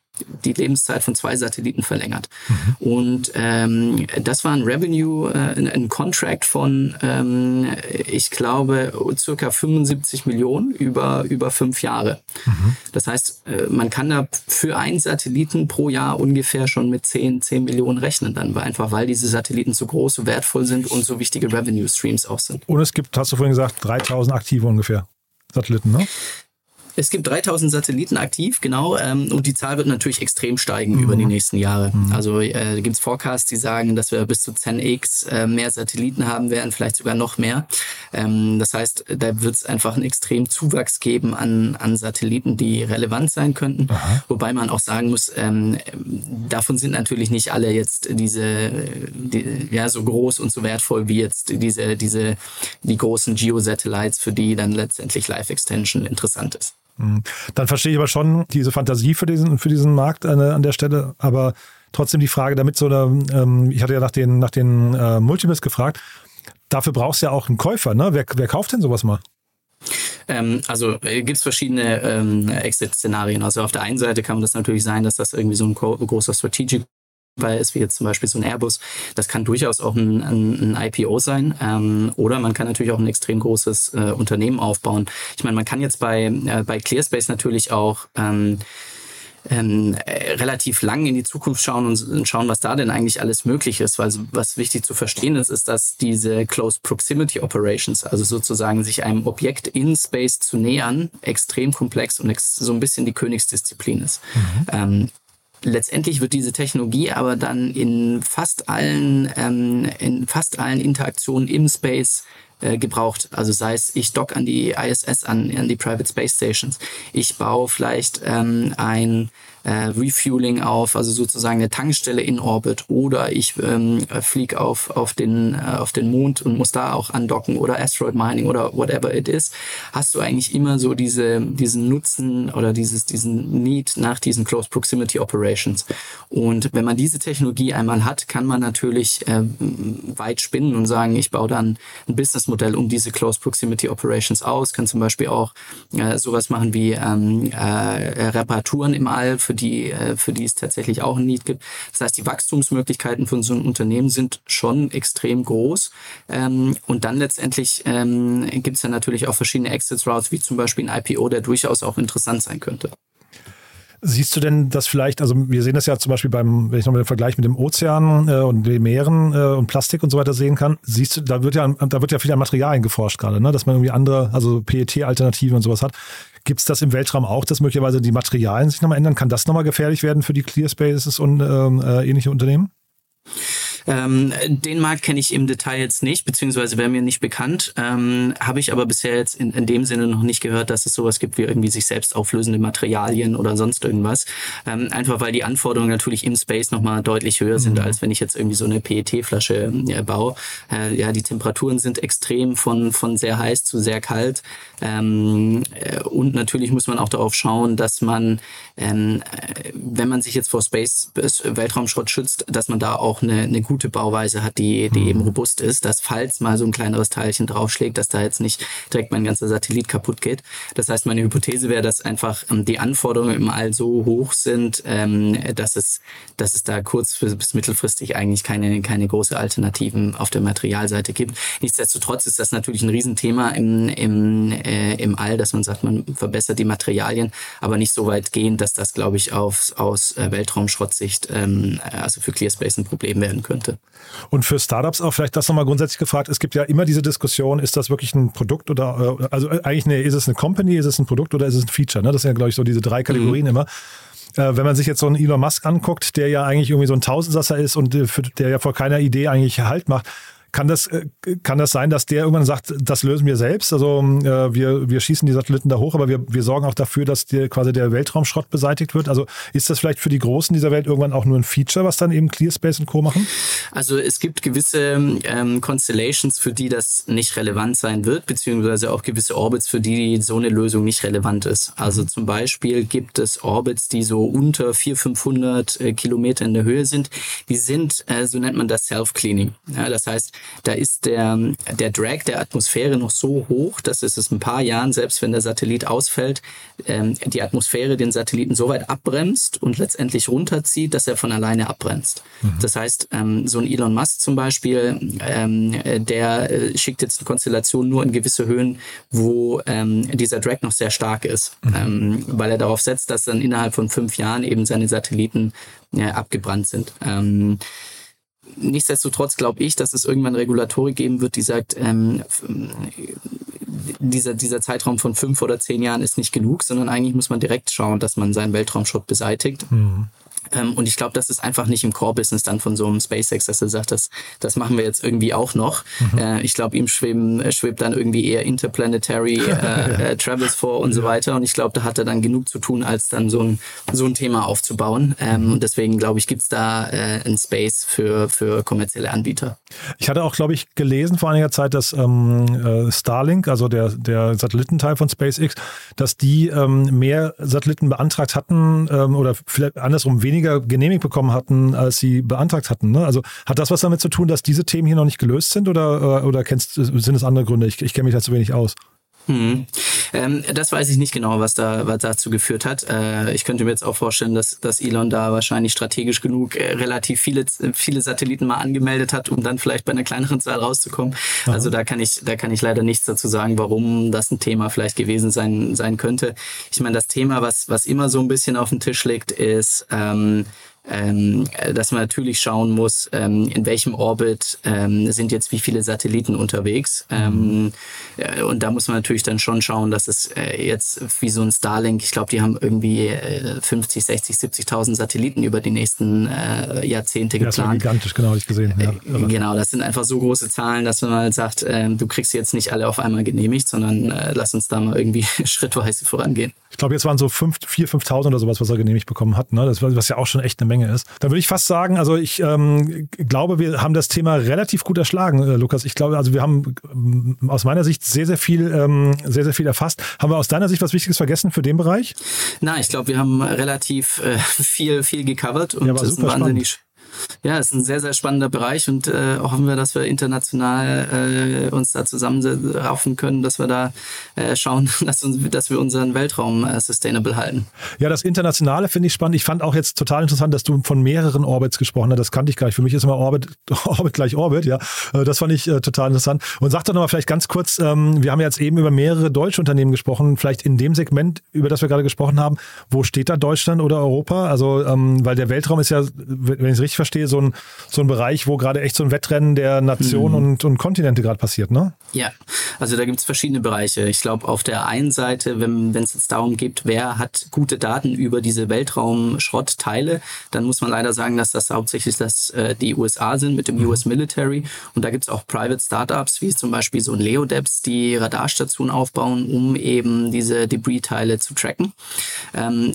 die Lebenszeit von 2 Satelliten verlängert. Mhm. Und das war ein Revenue, ein Contract von, ich glaube, circa 75 Millionen über 5 Jahre. Mhm. Das heißt, man kann da für einen Satelliten pro Jahr ungefähr schon mit 10 Millionen rechnen, dann einfach, weil diese Satelliten so groß, so wertvoll sind und so wichtige Revenue Streams auch sind. Und es gibt, hast du vorhin gesagt, 3.000 aktive ungefähr Satelliten, ne? Es gibt 3.000 Satelliten aktiv, genau. Und die Zahl wird natürlich extrem steigen über die nächsten Jahre. Mhm. Also gibt es Forecasts, die sagen, dass wir bis zu 10x mehr Satelliten haben werden, vielleicht sogar noch mehr. Das heißt, da wird es einfach einen extremen Zuwachs geben an Satelliten, die relevant sein könnten. Aha. Wobei man auch sagen muss, davon sind natürlich nicht alle jetzt so groß und so wertvoll wie jetzt die großen Geo-Satellites, für die dann letztendlich Life-Extension interessant ist. Dann verstehe ich aber schon diese Fantasie für diesen Markt an der Stelle, aber trotzdem die Frage, damit so eine, ich hatte ja nach den Multimis gefragt, dafür brauchst du ja auch einen Käufer, ne? Wer kauft denn sowas mal? Also gibt es verschiedene Exit-Szenarien. Also auf der einen Seite kann das natürlich sein, dass das irgendwie so ein großer Strategic ist, wie jetzt zum Beispiel so ein Airbus. Das kann durchaus auch ein IPO sein. Oder man kann natürlich auch ein extrem großes Unternehmen aufbauen. Ich meine, man kann jetzt bei ClearSpace natürlich auch relativ lang in die Zukunft schauen und schauen, was da denn eigentlich alles möglich ist. Weil was wichtig zu verstehen ist, dass diese Close Proximity Operations, also sozusagen sich einem Objekt in Space zu nähern, extrem komplex und so ein bisschen die Königsdisziplin ist. Mhm. Letztendlich wird diese Technologie aber dann in fast allen Interaktionen im Space gebraucht. Also sei es, ich dock an die ISS an die Private Space Stations. Ich baue vielleicht Refueling auf, also sozusagen eine Tankstelle in Orbit, oder ich fliege auf den Mond und muss da auch andocken, oder Asteroid Mining oder whatever it is. Hast du eigentlich immer so diesen Nutzen oder diesen Need nach diesen Close Proximity Operations. Und wenn man diese Technologie einmal hat, kann man natürlich weit spinnen und sagen, ich baue dann ein Businessmodell um diese Close Proximity Operations aus, kann zum Beispiel auch sowas machen wie Reparaturen im All, für die es tatsächlich auch ein Need gibt. Das heißt, die Wachstumsmöglichkeiten von so einem Unternehmen sind schon extrem groß. Und dann letztendlich gibt es ja natürlich auch verschiedene Exit-Routes, wie zum Beispiel ein IPO, der durchaus auch interessant sein könnte. Siehst du denn das vielleicht, also wir sehen das ja zum Beispiel wenn ich nochmal den Vergleich mit dem Ozean und den Meeren und Plastik und so weiter sehen kann, siehst du, da wird ja viel an Materialien geforscht gerade, ne? Dass man irgendwie andere, also PET-Alternativen und sowas hat. Gibt es das im Weltraum auch, dass möglicherweise die Materialien sich nochmal ändern? Kann das nochmal gefährlich werden für die ClearSpaces und ähnliche Unternehmen? Den Markt kenne ich im Detail jetzt nicht, beziehungsweise wäre mir nicht bekannt. Habe ich aber bisher jetzt in dem Sinne noch nicht gehört, dass es sowas gibt wie irgendwie sich selbst auflösende Materialien oder sonst irgendwas. Einfach weil die Anforderungen natürlich im Space nochmal deutlich höher sind, als wenn ich jetzt irgendwie so eine PET-Flasche baue. Die Temperaturen sind extrem von sehr heiß zu sehr kalt. Und natürlich muss man auch darauf schauen, dass man, wenn man sich jetzt vor Space-Weltraumschrott schützt, dass man da auch eine gute gute Bauweise hat, die eben robust ist, dass falls mal so ein kleineres Teilchen draufschlägt, dass da jetzt nicht direkt mein ganzer Satellit kaputt geht. Das heißt, meine Hypothese wäre, dass einfach die Anforderungen im All so hoch sind, dass es da kurz- bis mittelfristig eigentlich keine große Alternativen auf der Materialseite gibt. Nichtsdestotrotz ist das natürlich ein Riesenthema im All, dass man sagt, man verbessert die Materialien, aber nicht so weit gehen, dass das, glaube ich, aus Weltraumschrottsicht, also für ClearSpace ein Problem werden könnte. Und für Startups auch vielleicht das nochmal grundsätzlich gefragt, es gibt ja immer diese Diskussion, ist das wirklich ein Produkt oder, also eigentlich, ist es eine Company, ist es ein Produkt oder ist es ein Feature? Ne? Das sind ja, glaube ich, so diese drei Kategorien immer. Wenn man sich jetzt so einen Elon Musk anguckt, der ja eigentlich irgendwie so ein Tausendsasser ist und der ja vor keiner Idee eigentlich Halt macht, kann das sein, dass der irgendwann sagt, das lösen wir selbst? Also wir schießen die Satelliten da hoch, aber wir sorgen auch dafür, dass quasi der Weltraumschrott beseitigt wird. Also ist das vielleicht für die Großen dieser Welt irgendwann auch nur ein Feature, was dann eben ClearSpace und Co. machen? Also es gibt gewisse Constellations, für die das nicht relevant sein wird, beziehungsweise auch gewisse Orbits, für die so eine Lösung nicht relevant ist. Also zum Beispiel gibt es Orbits, die so unter 400-500 Kilometer in der Höhe sind. Die sind, so nennt man das, Self-Cleaning. Ja, das heißt, da ist der Drag der Atmosphäre noch so hoch, dass es ein paar Jahren, selbst wenn der Satellit ausfällt, die Atmosphäre den Satelliten so weit abbremst und letztendlich runterzieht, dass er von alleine abbremst. Mhm. Das heißt, so ein Elon Musk zum Beispiel, der schickt jetzt eine Konstellation nur in gewisse Höhen, wo dieser Drag noch sehr stark ist, weil er darauf setzt, dass dann innerhalb von 5 Jahren eben seine Satelliten abgebrannt sind. Nichtsdestotrotz glaube ich, dass es irgendwann Regulatorik geben wird, die sagt, dieser Zeitraum von 5 oder 10 Jahren ist nicht genug, sondern eigentlich muss man direkt schauen, dass man seinen Weltraumschrott beseitigt. Mhm. Und ich glaube, das ist einfach nicht im Core-Business dann von so einem SpaceX, dass er sagt, das machen wir jetzt irgendwie auch noch. Mhm. Ich glaube, ihm schwebt dann irgendwie eher Interplanetary Travels vor und so weiter. Und ich glaube, da hat er dann genug zu tun, als dann so ein Thema aufzubauen. Und deswegen, glaube ich, gibt es da einen Space für kommerzielle Anbieter. Ich hatte auch, glaube ich, gelesen vor einiger Zeit, dass Starlink, also der Satellitenteil von SpaceX, dass die mehr Satelliten beantragt hatten oder vielleicht andersrum weniger genehmigt bekommen hatten, als sie beantragt hatten. Ne? Also hat das was damit zu tun, dass diese Themen hier noch nicht gelöst sind oder sind es andere Gründe? Ich kenne mich da zu wenig aus. Das weiß ich nicht genau, was dazu geführt hat. Ich könnte mir jetzt auch vorstellen, dass Elon da wahrscheinlich strategisch genug relativ viele Satelliten mal angemeldet hat, um dann vielleicht bei einer kleineren Zahl rauszukommen. Aha. Also da kann ich leider nichts dazu sagen, warum das ein Thema vielleicht gewesen sein könnte. Ich meine, das Thema, was immer so ein bisschen auf den Tisch liegt, ist dass man natürlich schauen muss, in welchem Orbit sind jetzt wie viele Satelliten unterwegs. Und da muss man natürlich dann schon schauen, dass es jetzt wie so ein Starlink, ich glaube, die haben irgendwie 50, 60, 70.000 Satelliten über die nächsten Jahrzehnte geplant. Das war gigantisch, genau, habe ich gesehen. Ja. Genau, das sind einfach so große Zahlen, dass man halt sagt, du kriegst jetzt nicht alle auf einmal genehmigt, sondern lass uns da mal irgendwie schrittweise vorangehen. Ich glaube, jetzt waren so 4.000 oder sowas, was er genehmigt bekommen hat. Ne? Das war, was ja auch schon echt eine Menge ist. Dann würde ich fast sagen, also ich glaube, wir haben das Thema relativ gut erschlagen, Lukas. Ich glaube, also wir haben aus meiner Sicht sehr, sehr viel erfasst. Haben wir aus deiner Sicht was Wichtiges vergessen für den Bereich? Nein, ich glaube, wir haben relativ viel gecovert und ja, das ist wahnsinnig spannend. Ja, es ist ein sehr, sehr spannender Bereich und hoffen wir, dass wir international uns da zusammenraufen können, dass wir da schauen, dass wir unseren Weltraum sustainable halten. Ja, das Internationale finde ich spannend. Ich fand auch jetzt total interessant, dass du von mehreren Orbits gesprochen hast. Das kannte ich gar nicht. Für mich ist immer Orbit gleich Orbit. Ja, das fand ich total interessant. Und sag doch nochmal vielleicht ganz kurz, wir haben jetzt eben über mehrere deutsche Unternehmen gesprochen, vielleicht in dem Segment, über das wir gerade gesprochen haben. Wo steht da Deutschland oder Europa? Also, weil der Weltraum ist ja, wenn ich es richtig verstehe, so ein Bereich, wo gerade echt so ein Wettrennen der Nationen und Kontinente gerade passiert, ne? Ja, also da gibt es verschiedene Bereiche. Ich glaube, auf der einen Seite, wenn es jetzt darum geht, wer hat gute Daten über diese Weltraumschrottteile, dann muss man leider sagen, dass das hauptsächlich die USA sind mit dem US Military. Und da gibt es auch Private Startups, wie zum Beispiel so ein Leo-Debs, die Radarstationen aufbauen, um eben diese Debris-Teile zu tracken.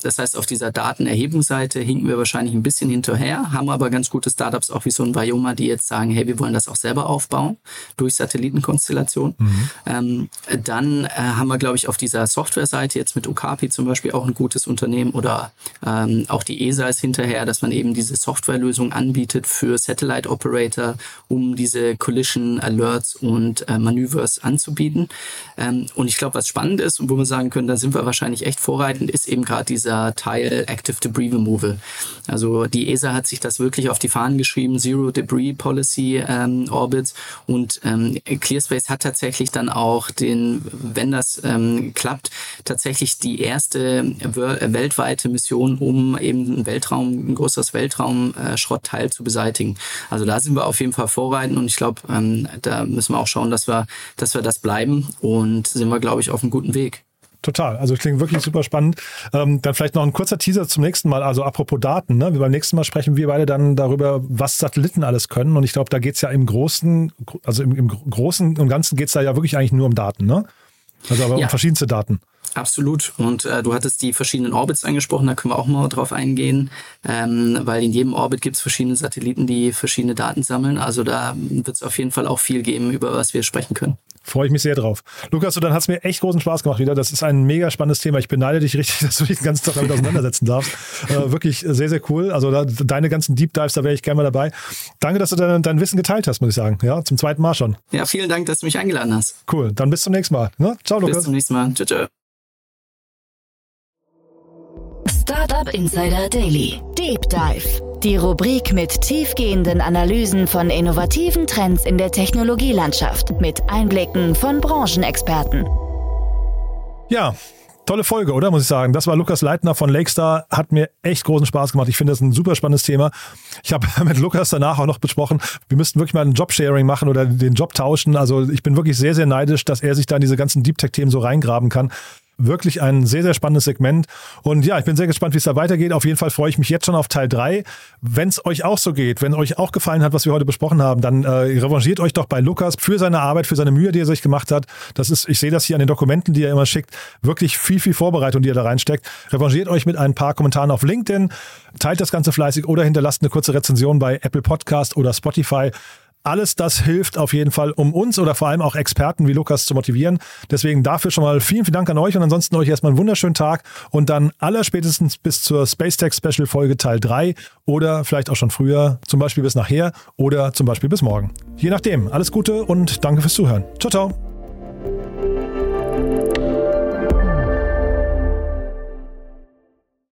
Das heißt, auf dieser Datenerhebungsseite hinken wir wahrscheinlich ein bisschen hinterher, haben aber ganz gute Startups auch wie so ein Vyoma, die jetzt sagen, hey, wir wollen das auch selber aufbauen durch Satellitenkonstellation. Mhm. Dann haben wir, glaube ich, auf dieser Software-Seite jetzt mit Okapi zum Beispiel auch ein gutes Unternehmen oder auch die ESA ist hinterher, dass man eben diese Softwarelösung anbietet für Satellite Operator, um diese Collision Alerts und Manövers anzubieten. Und ich glaube, was spannend ist und wo wir sagen können, da sind wir wahrscheinlich echt vorreitend, ist eben gerade dieser Teil Active Debris Removal. Also die ESA hat sich das wirklich auf die Fahnen geschrieben, Zero Debris Policy Orbits, und ClearSpace hat tatsächlich dann auch den, wenn das klappt, tatsächlich die erste weltweite Mission, um eben ein größeres Weltraumschrottteil zu beseitigen. Also da sind wir auf jeden Fall vorreitend und ich glaube, da müssen wir auch schauen, dass wir das bleiben, und sind wir, glaube ich, auf einem guten Weg. Total. Also klingt wirklich super spannend. Dann vielleicht noch ein kurzer Teaser zum nächsten Mal. Also apropos Daten. Ne? Beim nächsten Mal sprechen wir beide dann darüber, was Satelliten alles können. Und ich glaube, da geht es ja im Großen und Ganzen geht es da ja wirklich eigentlich nur um Daten. Ne? Also aber ja, um verschiedenste Daten. Absolut. Und du hattest die verschiedenen Orbits angesprochen, da können wir auch mal drauf eingehen, weil in jedem Orbit gibt es verschiedene Satelliten, die verschiedene Daten sammeln. Also da wird es auf jeden Fall auch viel geben, über was wir sprechen können. Freue ich mich sehr drauf. Lukas, dann hat es mir echt großen Spaß gemacht wieder. Das ist ein mega spannendes Thema. Ich beneide dich richtig, dass du dich den ganzen Tag damit auseinandersetzen darfst. Wirklich sehr, sehr cool. Also deine ganzen Deep Dives, da wäre ich gerne mal dabei. Danke, dass du dein Wissen geteilt hast, muss ich sagen. Ja, zum zweiten Mal schon. Ja, vielen Dank, dass du mich eingeladen hast. Cool, dann bis zum nächsten Mal. Ne? Ciao, Lukas. Bis zum nächsten Mal. Tschö, tschö. Startup Insider Daily. Deep Dive. Die Rubrik mit tiefgehenden Analysen von innovativen Trends in der Technologielandschaft mit Einblicken von Branchenexperten. Ja, tolle Folge, oder? Muss ich sagen. Das war Lukas Leitner von LakeStar. Hat mir echt großen Spaß gemacht. Ich finde das ein super spannendes Thema. Ich habe mit Lukas danach auch noch besprochen, wir müssten wirklich mal ein Jobsharing machen oder den Job tauschen. Also ich bin wirklich sehr, sehr neidisch, dass er sich da in diese ganzen Deep Tech-Themen so reingraben kann. Wirklich ein sehr, sehr spannendes Segment. Und ja, ich bin sehr gespannt, wie es da weitergeht. Auf jeden Fall freue ich mich jetzt schon auf Teil 3. Wenn es euch auch so geht, wenn euch auch gefallen hat, was wir heute besprochen haben, dann revanchiert euch doch bei Lukas für seine Arbeit, für seine Mühe, die er sich gemacht hat. Das ist, ich sehe das hier an den Dokumenten, die er immer schickt, wirklich viel, viel Vorbereitung, die er da reinsteckt. Revanchiert euch mit ein paar Kommentaren auf LinkedIn, teilt das Ganze fleißig oder hinterlasst eine kurze Rezension bei Apple Podcast oder Spotify. Alles das hilft auf jeden Fall, um uns oder vor allem auch Experten wie Lukas zu motivieren. Deswegen dafür schon mal vielen, vielen Dank an euch und ansonsten euch erstmal einen wunderschönen Tag und dann allerspätestens bis zur Spacetech-Special-Folge Teil 3 oder vielleicht auch schon früher, zum Beispiel bis nachher oder zum Beispiel bis morgen. Je nachdem, alles Gute und danke fürs Zuhören. Ciao, ciao.